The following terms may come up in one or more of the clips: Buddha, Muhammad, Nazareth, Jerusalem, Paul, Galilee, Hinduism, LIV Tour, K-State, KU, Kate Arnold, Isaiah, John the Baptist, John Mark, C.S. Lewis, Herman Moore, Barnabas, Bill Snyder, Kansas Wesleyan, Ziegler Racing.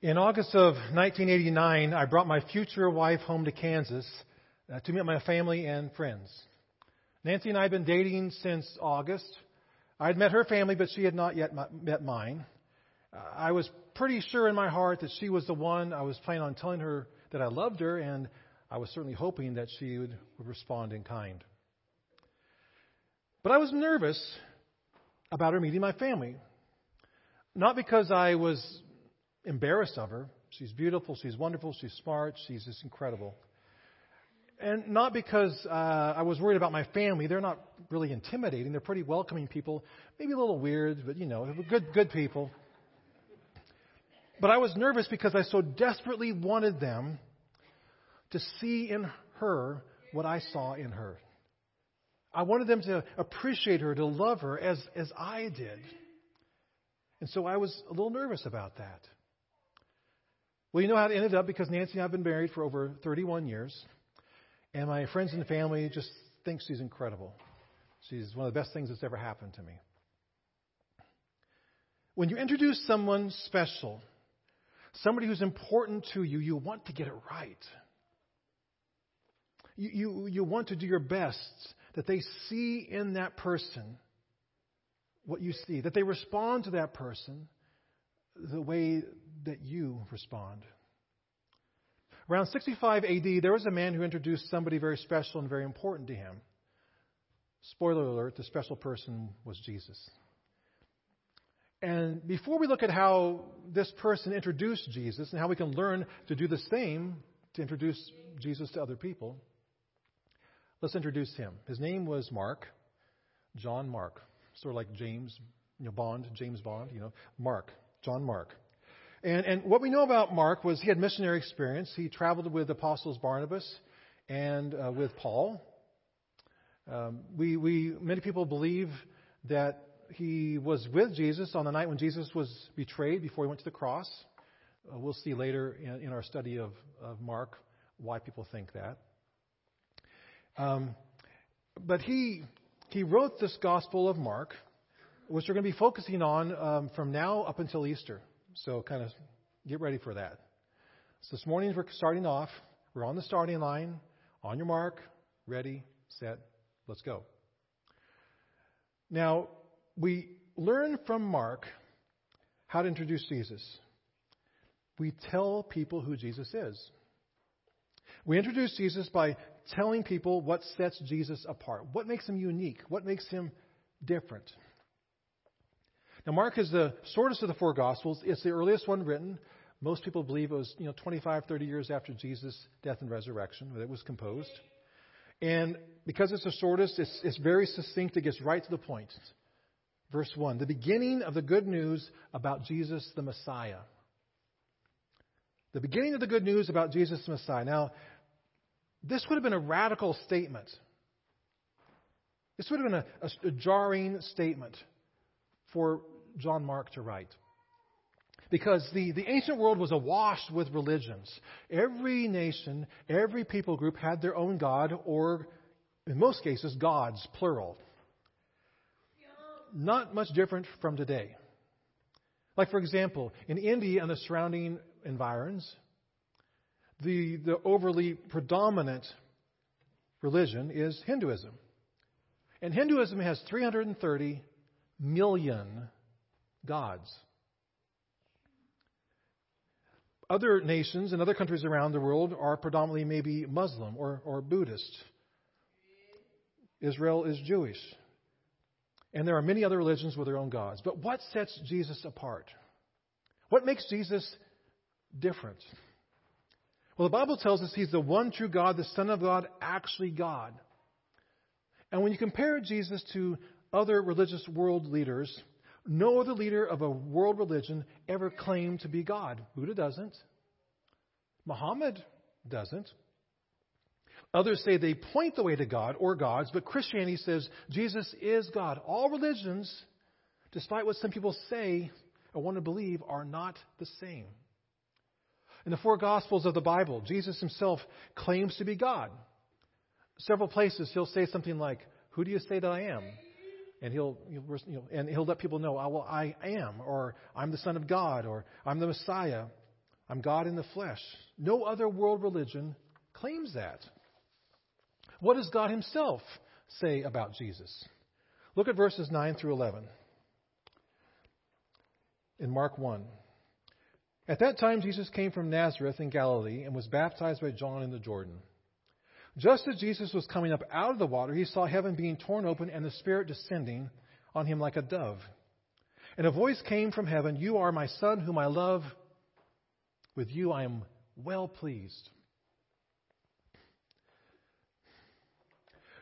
In August of 1989, I brought my future wife home to Kansas to meet my family and friends. Nancy and I had been dating since August. I had met her family, but she had not yet met mine. I was pretty sure in my heart that she was the one. I was planning on telling her that I loved her, and I was certainly hoping that she would respond in kind. But I was nervous about her meeting my family. Not because I was embarrassed of her. She's beautiful, she's wonderful, she's smart, she's just incredible. And not because I was worried about my family. They're not really intimidating. They're pretty welcoming people. Maybe a little weird, but, you know, good people. But I was nervous because I so desperately wanted them to see in her what I saw in her. I wanted them to appreciate her, to love her as I did. And so I was a little nervous about that. Well, you know how it ended up, because Nancy and I have been married for over 31 years. And my friends and family just think she's incredible. She's one of the best things that's ever happened to me. When you introduce someone special, somebody who's important to you, you want to get it right. You want to do your best that they see in that person what you see, that they respond to that person the way that you respond. Around 65 AD, there was a man who introduced somebody very special and very important to him. Spoiler alert, the special person was Jesus. And before we look at how this person introduced Jesus and how we can learn to do the same to introduce Jesus to other people, let's introduce him. His name was Mark, John Mark, sort of like James, Bond, James Bond, Mark, John Mark. And what we know about Mark was he had missionary experience. He traveled with apostles Barnabas and with Paul. Many people believe that he was with Jesus on the night when Jesus was betrayed before he went to the cross. We'll see later in our study of Mark why people think that. But he wrote this Gospel of Mark, which we're going to be focusing on from now up until Easter. So kind of get ready for that. So this morning we're starting off. We're on the starting line. On your mark. Ready, set, let's go. Now, we learn from Mark how to introduce Jesus. We tell people who Jesus is. We introduce Jesus by telling people what sets Jesus apart. What makes him unique? What makes him different? Now, Mark is the shortest of the four Gospels. It's the earliest one written. Most people believe it was 25, 30 years after Jesus' death and resurrection that it was composed. And because it's the shortest, it's very succinct. It gets right to the point. Verse 1, the beginning of the good news about Jesus the Messiah. The beginning of the good news about Jesus the Messiah. Now, this would have been a radical statement. This would have been a jarring statement for John Mark to write. Because the ancient world was awash with religions. Every nation, every people group had their own god, or in most cases, gods, plural. Not much different from today. Like, for example, in India and the surrounding environs, the overly predominant religion is Hinduism. And Hinduism has 330 million gods. Other nations and other countries around the world are predominantly maybe Muslim or Buddhist. Israel is Jewish. And there are many other religions with their own gods. But what sets Jesus apart? What makes Jesus different? Well, the Bible tells us he's the one true God, the Son of God, actually God. And when you compare Jesus to other religious world leaders, no other leader of a world religion ever claimed to be God. Buddha doesn't. Muhammad doesn't. Others say they point the way to God or gods, but Christianity says Jesus is God. All religions, despite what some people say or want to believe, are not the same. In the four Gospels of the Bible, Jesus himself claims to be God. Several places he'll say something like, "Who do you say that I am?" And he'll let people know, "I am," or "I'm the Son of God," or "I'm the Messiah." I'm God in the flesh. No other world religion claims that. What does God himself say about Jesus? Look at verses 9 through 11 in Mark 1. At that time, Jesus came from Nazareth in Galilee and was baptized by John in the Jordan. Just as Jesus was coming up out of the water, he saw heaven being torn open and the Spirit descending on him like a dove. And a voice came from heaven, "You are my Son, whom I love. With you I am well pleased."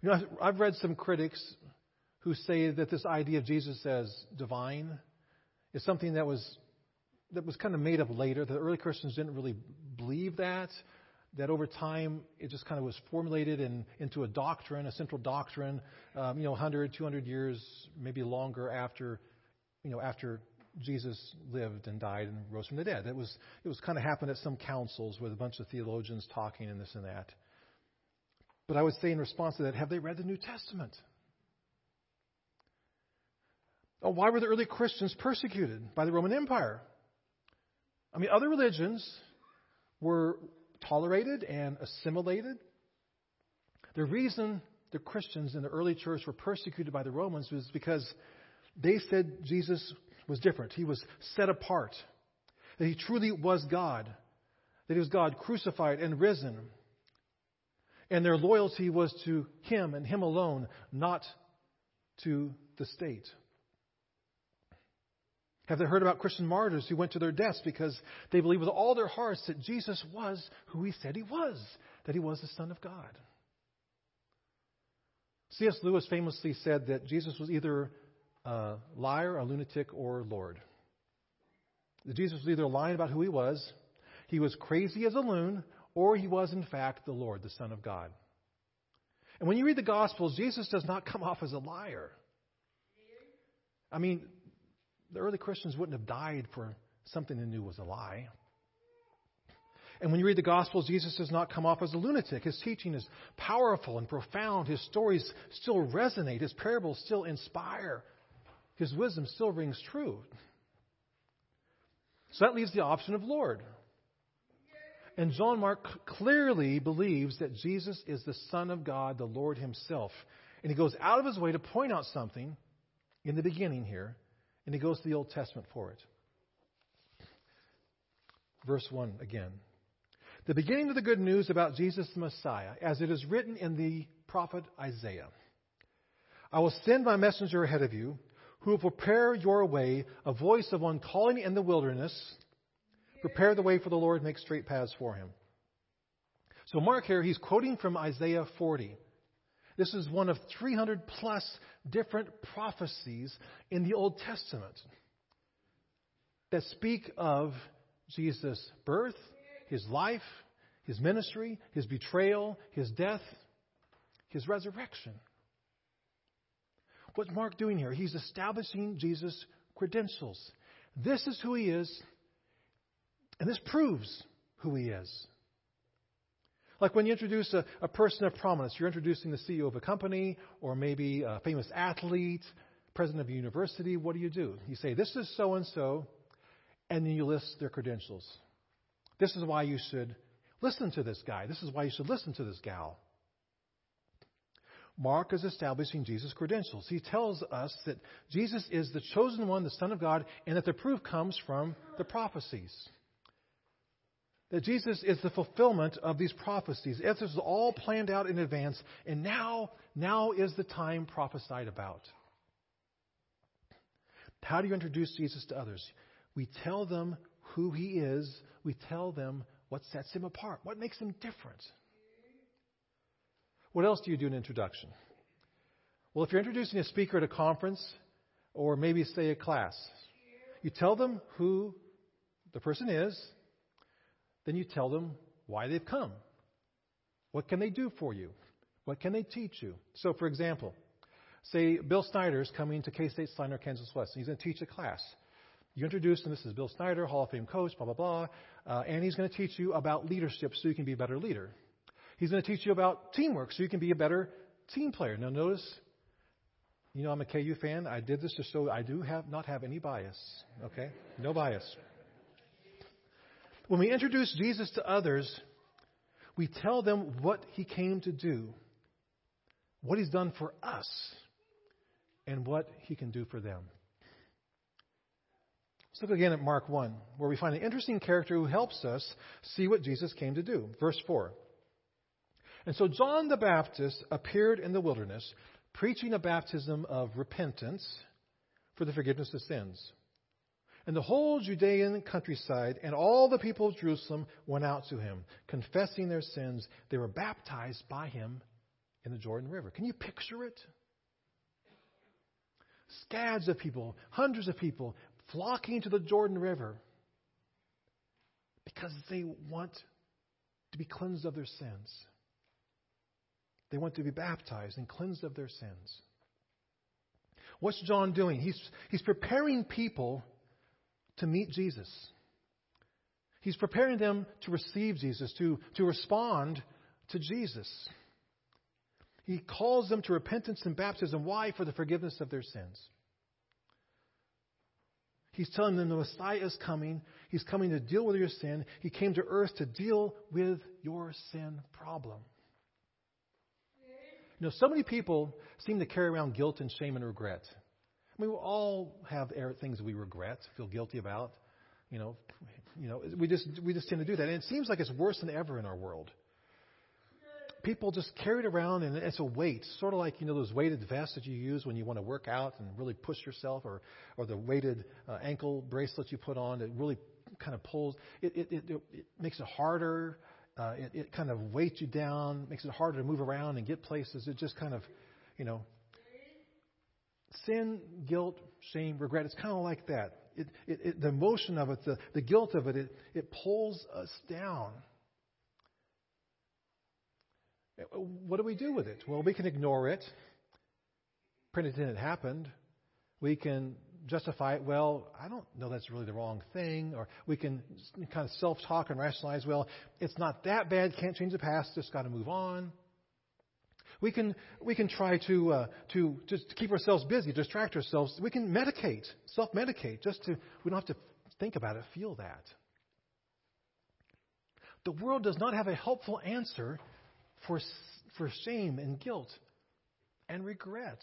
You know, I've read some critics who say that this idea of Jesus as divine is something that was kind of made up later. The early Christians didn't really believe that over time it just kind of was formulated into a doctrine, a central doctrine, 100, 200 years, maybe longer after Jesus lived and died and rose from the dead. It was kind of happened at some councils with a bunch of theologians talking and this and that. But I would say in response to that, have they read the New Testament? Oh, why were the early Christians persecuted by the Roman Empire? I mean, other religions were tolerated and assimilated. The reason the Christians in the early church were persecuted by the Romans was because they said Jesus was different. He was set apart. That he truly was God. That he was God crucified and risen. And their loyalty was to him and him alone, not to the state. Have they heard about Christian martyrs who went to their deaths because they believed with all their hearts that Jesus was who he said he was, that he was the Son of God? C.S. Lewis famously said that Jesus was either a liar, a lunatic, or Lord. That Jesus was either lying about who he was crazy as a loon, or he was in fact the Lord, the Son of God. And when you read the Gospels, Jesus does not come off as a liar. I mean, the early Christians wouldn't have died for something they knew was a lie. And when you read the Gospels, Jesus does not come off as a lunatic. His teaching is powerful and profound. His stories still resonate. His parables still inspire. His wisdom still rings true. So that leaves the option of Lord. And John Mark clearly believes that Jesus is the Son of God, the Lord himself. And he goes out of his way to point out something in the beginning here. And he goes to the Old Testament for it. Verse 1 again. The beginning of the good news about Jesus the Messiah, as it is written in the prophet Isaiah. I will send my messenger ahead of you, who will prepare your way, a voice of one calling in the wilderness. Prepare the way for the Lord, make straight paths for him. So Mark here, he's quoting from Isaiah 40. This is one of 300 plus different prophecies in the Old Testament that speak of Jesus' birth, his life, his ministry, his betrayal, his death, his resurrection. What's Mark doing here? He's establishing Jesus' credentials. This is who he is, and this proves who he is. Like when you introduce a person of prominence, you're introducing the CEO of a company or maybe a famous athlete, president of a university. What do? You say, this is so-and-so, and then you list their credentials. This is why you should listen to this guy. This is why you should listen to this gal. Mark is establishing Jesus' credentials. He tells us that Jesus is the chosen one, the Son of God, and that the proof comes from the prophecies. That Jesus is the fulfillment of these prophecies. This was all planned out in advance, and now is the time prophesied about. How do you introduce Jesus to others? We tell them who he is. We tell them what sets him apart, what makes him different. What else do you do in introduction? Well, if you're introducing a speaker at a conference or maybe, say, a class, you tell them who the person is. Then you tell them why they've come. What can they do for you? What can they teach you? So, for example, say Bill Snyder is coming to K-State, Snyder, Kansas Wesleyan. He's going to teach a class. You introduce him. This is Bill Snyder, Hall of Fame coach, blah, blah, blah. And he's going to teach you about leadership so you can be a better leader. He's going to teach you about teamwork so you can be a better team player. Now, notice, I'm a KU fan. I did this just so I do not have any bias. Okay? No bias. When we introduce Jesus to others, we tell them what he came to do, what he's done for us, and what he can do for them. Let's look again at Mark 1, where we find an interesting character who helps us see what Jesus came to do. Verse 4. And so John the Baptist appeared in the wilderness, preaching a baptism of repentance for the forgiveness of sins. And the whole Judean countryside and all the people of Jerusalem went out to him, confessing their sins. They were baptized by him in the Jordan River. Can you picture it? Scads of people, hundreds of people flocking to the Jordan River because they want to be cleansed of their sins. They want to be baptized and cleansed of their sins. What's John doing? He's preparing people to meet Jesus. He's preparing them to receive Jesus, to respond to Jesus. He calls them to repentance and baptism. Why? For the forgiveness of their sins. He's telling them the Messiah is coming. He's coming to deal with your sin. He came to earth to deal with your sin problem. You know, so many people seem to carry around guilt and shame and regret. I mean, we all have things we regret, feel guilty about. You know, we just tend to do that, and it seems like it's worse than ever in our world. People just carry it around, and it's a weight, sort of like, you know, those weighted vests that you use when you want to work out and really push yourself, or the weighted ankle bracelet you put on that really kind of pulls. It makes it harder. It kind of weights you down, makes it harder to move around and get places. It just kind of, you know, sin, guilt, shame, regret. It's kind of like that. The emotion of it, the guilt of it, it pulls us down. What do we do with it? Well, we can ignore it, pretend it happened. We can justify it. Well, I don't know, that's really the wrong thing. Or we can kind of self-talk and rationalize. Well, it's not that bad. Can't change the past. Just got to move on. We can try to just keep ourselves busy, distract ourselves. We can medicate, self-medicate, we don't have to think about it, feel that. The world does not have a helpful answer for shame and guilt and regret.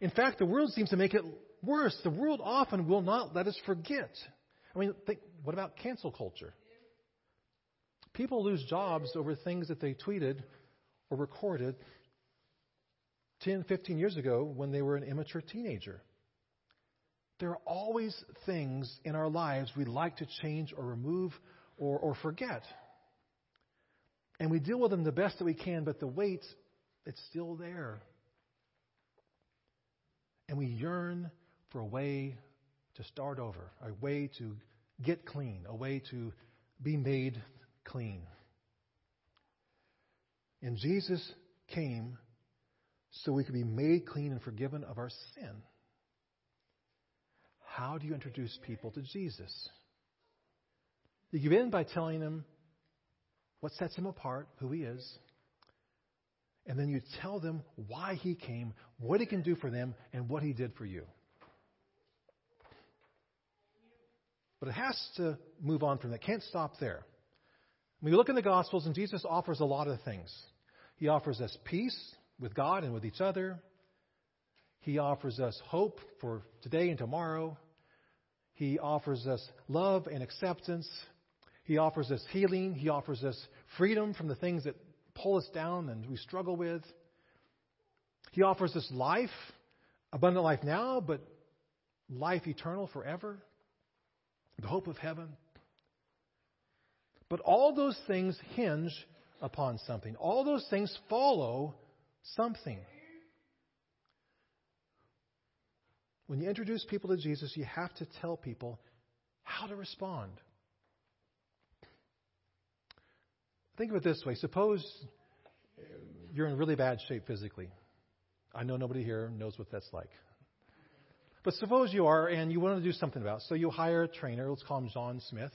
In fact, the world seems to make it worse. The world often will not let us forget. I mean, what about cancel culture? People lose jobs over things that they tweeted or recorded 10, 15 years ago when they were an immature teenager. There are always things in our lives we like to change or remove or forget. And we deal with them the best that we can, but the weight, it's still there. And we yearn for a way to start over, a way to get clean, a way to be made clean. And Jesus came so we could be made clean and forgiven of our sin. How do you introduce people to Jesus? You begin by telling them what sets him apart, who he is. And then you tell them why he came, what he can do for them, and what he did for you. But it has to move on from that. It can't stop there. When you look in the Gospels, and Jesus offers a lot of things. He offers us peace with God and with each other. He offers us hope for today and tomorrow. He offers us love and acceptance. He offers us healing. He offers us freedom from the things that pull us down and we struggle with. He offers us life, abundant life now, but life eternal forever, the hope of heaven. But all those things hinge upon something. All those things follow something. When you introduce people to Jesus, you have to tell people how to respond. Think of it this way. Suppose you're in really bad shape physically. I know nobody here knows what that's like. But suppose you are, and you want to do something about it. So you hire a trainer. Let's call him John Smith.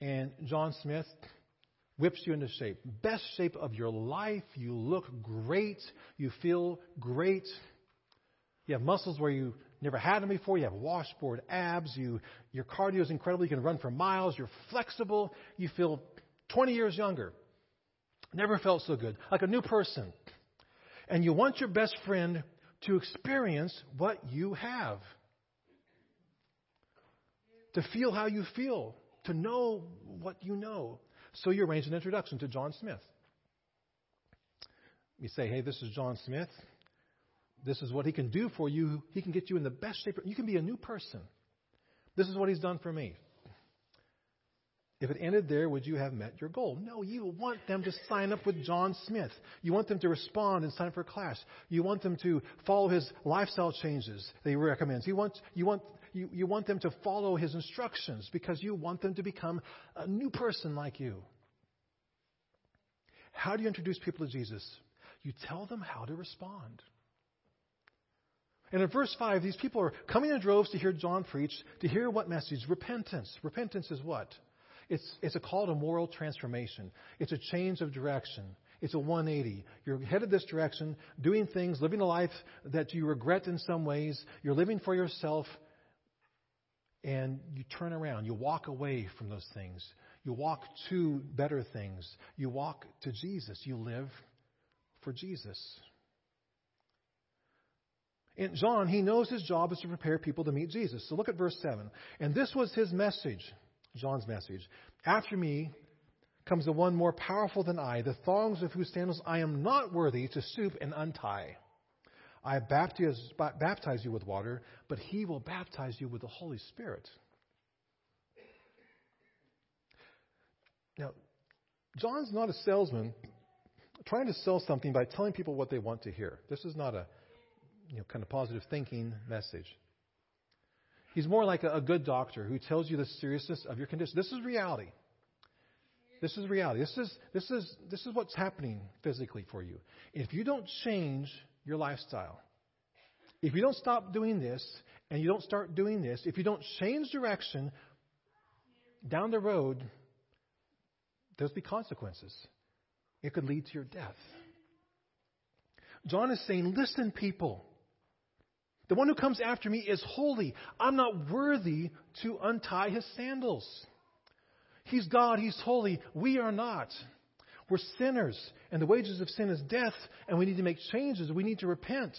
And John Smith whips you into shape. Best shape of your life. You look great. You feel great. You have muscles where you Never had them before. You have washboard abs. Your cardio is incredible. You can run for miles. You're flexible. You feel 20 years younger. Never felt so good. Like a new person. And you want your best friend to experience what you have. To feel how you feel. To know what you know. So you arrange an introduction to John Smith. You say, hey, this is John Smith. This is what he can do for you. He can get you in the best shape. You can be a new person. This is what he's done for me. If it ended there, would you have met your goal? No, you want them to sign up with John Smith. You want them to respond and sign up for class. You want them to follow his lifestyle changes that he recommends. You want them to follow his instructions because you want them to become a new person like you. How do you introduce people to Jesus? You tell them how to respond. And in verse 5, these people are coming in droves to hear John preach, to hear what message? Repentance. Repentance is what? It's a call to moral transformation. It's a change of direction. It's a 180. You're headed this direction, doing things, living a life that you regret in some ways. You're living for yourself, and you turn around. You walk away from those things. You walk to better things. You walk to Jesus. You live for Jesus. And John, he knows his job is to prepare people to meet Jesus. So look at verse 7. And this was his message, John's message. After me comes the one more powerful than I, the thongs of whose sandals I am not worthy to stoop and untie. I baptize you with water, but he will baptize you with the Holy Spirit. Now, John's not a salesman trying to sell something by telling people what they want to hear. This is not a kind of positive thinking message. He's more like a good doctor who tells you the seriousness of your condition. This is reality. This is reality. This is what's happening physically for you. If you don't change your lifestyle, if you don't stop doing this and you don't start doing this, if you don't change direction down the road, there'll be consequences. It could lead to your death. John is saying, listen, people. The one who comes after me is holy. I'm not worthy to untie his sandals. He's God. He's holy. We are not. We're sinners. And the wages of sin is death. And we need to make changes. We need to repent.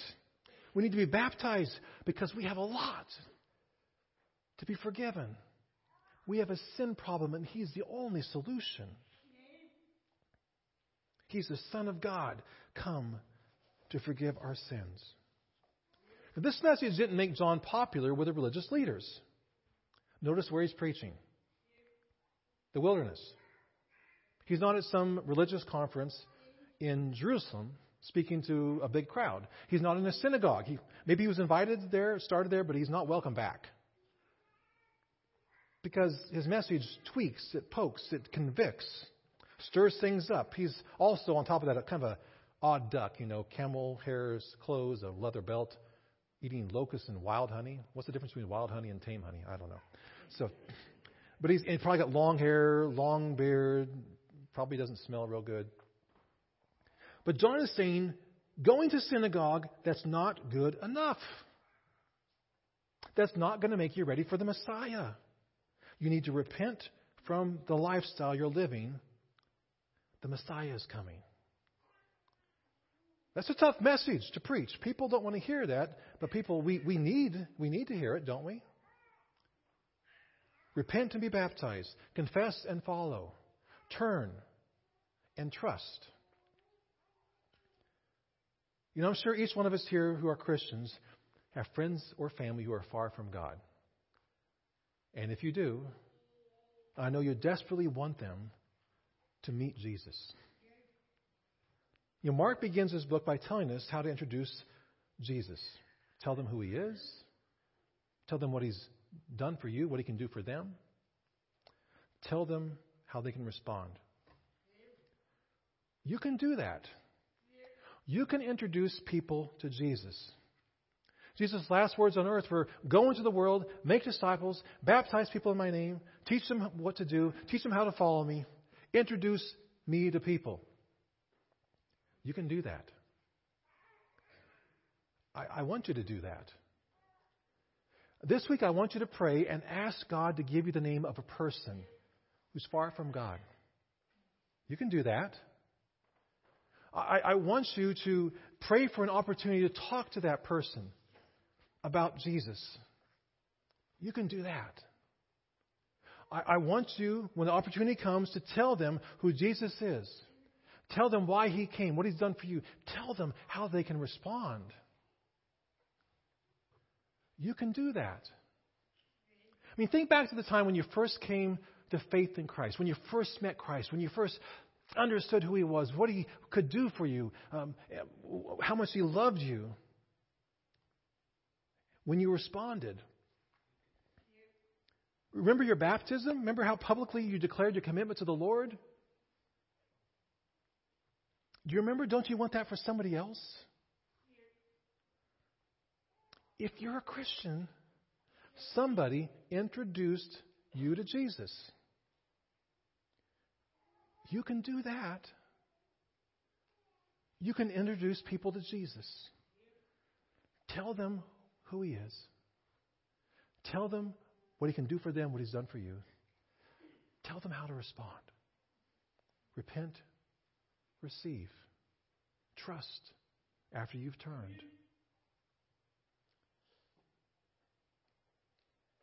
We need to be baptized because we have a lot to be forgiven. We have a sin problem, and he's the only solution. He's the Son of God. Come to forgive our sins. This message didn't make John popular with the religious leaders. Notice where he's preaching. The wilderness. He's not at some religious conference in Jerusalem speaking to a big crowd. He's not in a synagogue. Maybe he was invited there, started there, but he's not welcome back. Because his message tweaks, it pokes, it convicts, stirs things up. He's also, on top of that, kind of a odd duck, camel hairs, clothes, a leather belt, eating locusts and wild honey. What's the difference between wild honey and tame honey? I don't know. But he's probably got long hair, long beard, probably doesn't smell real good. But John is saying, going to synagogue, that's not good enough. That's not going to make you ready for the Messiah. You need to repent from the lifestyle you're living. The Messiah is coming. That's a tough message to preach. People don't want to hear that, but people, we need to hear it, don't we? Repent and be baptized. Confess and follow. Turn and trust. I'm sure each one of us here who are Christians have friends or family who are far from God. And if you do, I know you desperately want them to meet Jesus. Mark begins his book by telling us how to introduce Jesus. Tell them who he is. Tell them what he's done for you, what he can do for them. Tell them how they can respond. You can do that. You can introduce people to Jesus. Jesus' last words on earth were, go into the world, make disciples, baptize people in my name, teach them what to do, teach them how to follow me, introduce me to people. You can do that. I want you to do that. This week I want you to pray and ask God to give you the name of a person who's far from God. You can do that. I want you to pray for an opportunity to talk to that person about Jesus. You can do that. I want you, when the opportunity comes, to tell them who Jesus is. Tell them why he came, what he's done for you. Tell them how they can respond. You can do that. I mean, think back to the time when you first came to faith in Christ, when you first met Christ, when you first understood who he was, what he could do for you, how much he loved you, when you responded. Remember your baptism? Remember how publicly you declared your commitment to the Lord? Do you remember? Don't you want that for somebody else? If you're a Christian, somebody introduced you to Jesus. You can do that. You can introduce people to Jesus. Tell them who he is. Tell them what he can do for them, what he's done for you. Tell them how to respond. Repent, receive, trust after you've turned.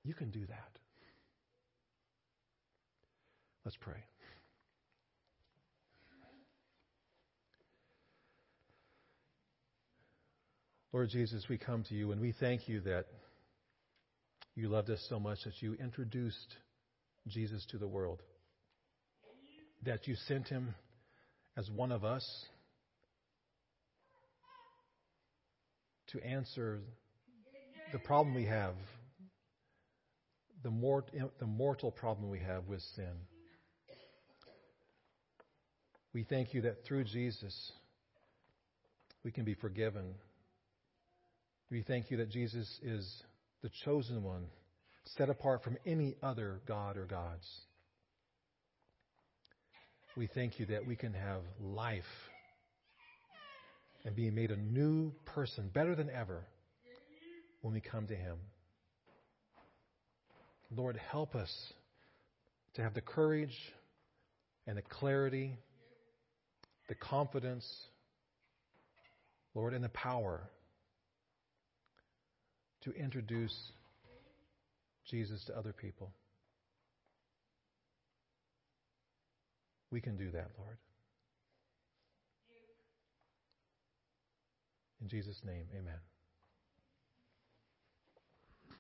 You can do that. Let's pray. Lord Jesus, we come to you and we thank you that you loved us so much that you introduced Jesus to the world, that you sent him as one of us to answer the problem we have, the mortal problem we have with sin. We thank you that through Jesus we can be forgiven. We thank you that Jesus is the chosen one, set apart from any other god or gods. We thank you that we can have life and be made a new person, better than ever, when we come to him. Lord, help us to have the courage and the clarity, the confidence, Lord, and the power to introduce Jesus to other people. We can do that, Lord. In Jesus' name, amen.